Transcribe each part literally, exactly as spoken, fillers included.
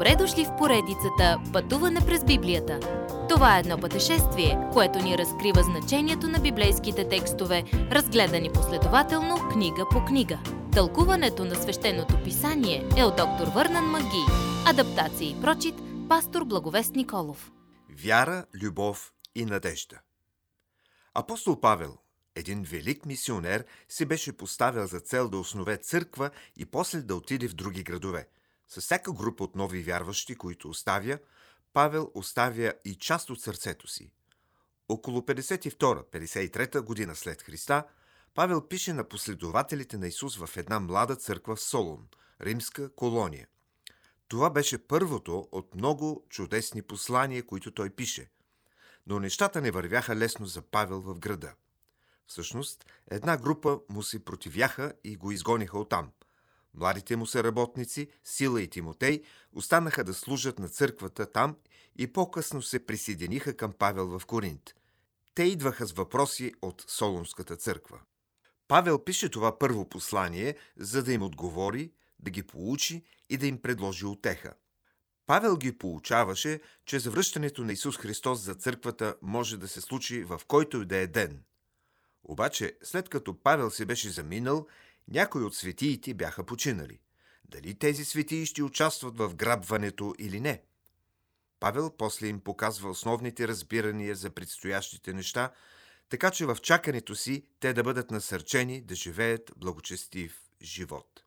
Добре дошли в поредицата Пътуване през Библията. Това е едно пътешествие, което ни разкрива значението на библейските текстове, разгледани последователно книга по книга. Тълкуването на свещеното писание е от доктор Върнан Магий. Адаптация и прочит, пастор Благовест Николов. Вяра, любов и надежда. Апостол Павел, един велик мисионер, си беше поставил за цел да основе църква и после да отиде в други градове. С всяка група от нови вярващи, които оставя, Павел оставя и част от сърцето си. Около петдесет и втора - петдесет и трета година след Христа, Павел пише на последователите на Исус в една млада църква в Солун, римска колония. Това беше първото от много чудесни послания, които той пише. Но нещата не вървяха лесно за Павел в града. Всъщност, една група му се противяха и го изгониха оттам. Младите му съработници, Сила и Тимотей, останаха да служат на църквата там и по-късно се присъединиха към Павел в Коринт. Те идваха с въпроси от Солунската църква. Павел пише това първо послание, за да им отговори, да ги поучи и да им предложи утеха. Павел ги поучаваше, че завръщането на Исус Христос за църквата може да се случи в който и да е ден. Обаче, след като Павел се беше заминал, някои от светиите бяха починали. Дали тези светии ще участват в грабването или не? Павел после им показва основните разбирания за предстоящите неща, така че в чакането си те да бъдат насърчени да живеят благочестив живот.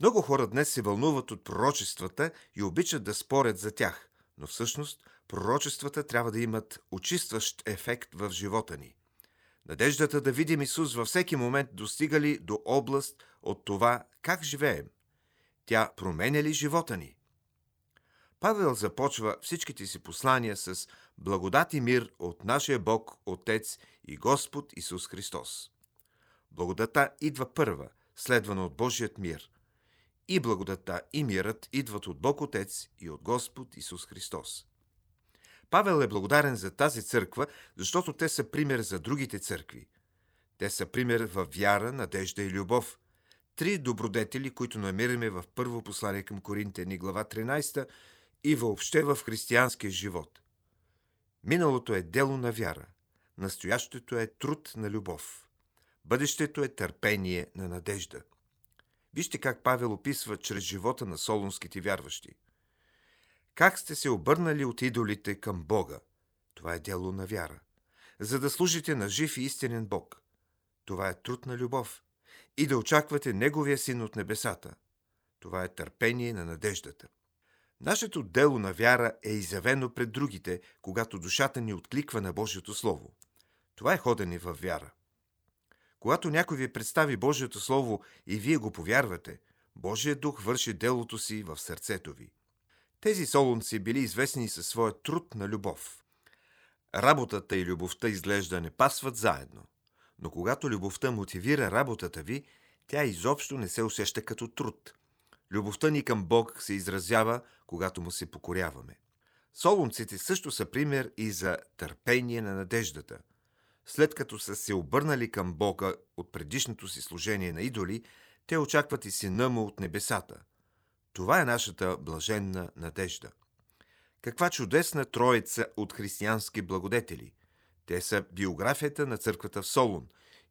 Много хора днес се вълнуват от пророчествата и обичат да спорят за тях, но всъщност пророчествата трябва да имат очистващ ефект в живота ни. Надеждата да видим Исус във всеки момент достига ли до област от това как живеем? Тя променя ли живота ни? Павел започва всичките си послания с благодат и мир от нашия Бог, Отец и Господ Исус Христос. Благодата идва първа, следвана от Божият мир. И благодата и мирът идват от Бог Отец и от Господ Исус Христос. Павел е благодарен за тази църква, защото те са пример за другите църкви. Те са пример във вяра, надежда и любов. Три добродетели, които намираме в Първо послание към Коринтяни, глава тринадесета и въобще в християнския живот. Миналото е дело на вяра. Настоящето е труд на любов. Бъдещето е търпение на надежда. Вижте как Павел описва чрез живота на солунските вярващи. Как сте се обърнали от идолите към Бога? Това е дело на вяра. За да служите на жив и истинен Бог. Това е труд на любов. И да очаквате Неговия Син от небесата. Това е търпение на надеждата. Нашето дело на вяра е изявено пред другите, когато душата ни откликва на Божието Слово. Това е ходене във вяра. Когато някой ви представи Божието Слово и вие го повярвате, Божият Дух върши делото си в сърцето ви. Тези солунци били известни със своя труд на любов. Работата и любовта изглежда не пасват заедно, но когато любовта мотивира работата ви, тя изобщо не се усеща като труд. Любовта ни към Бог се изразява, когато му се покоряваме. Солунците също са пример и за търпение на надеждата. След като са се обърнали към Бога от предишното си служение на идоли, те очакват и Сина му от небесата. Това е нашата блаженна надежда. Каква чудесна троица от християнски благодетели! Те са биографията на църквата в Солун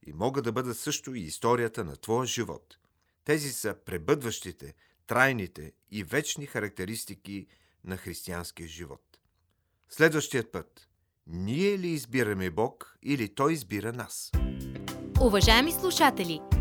и могат да бъдат също и историята на твоя живот. Тези са пребъдващите, трайните и вечни характеристики на християнския живот. Следващият път. Ние ли избираме Бог или Той избира нас? Уважаеми слушатели!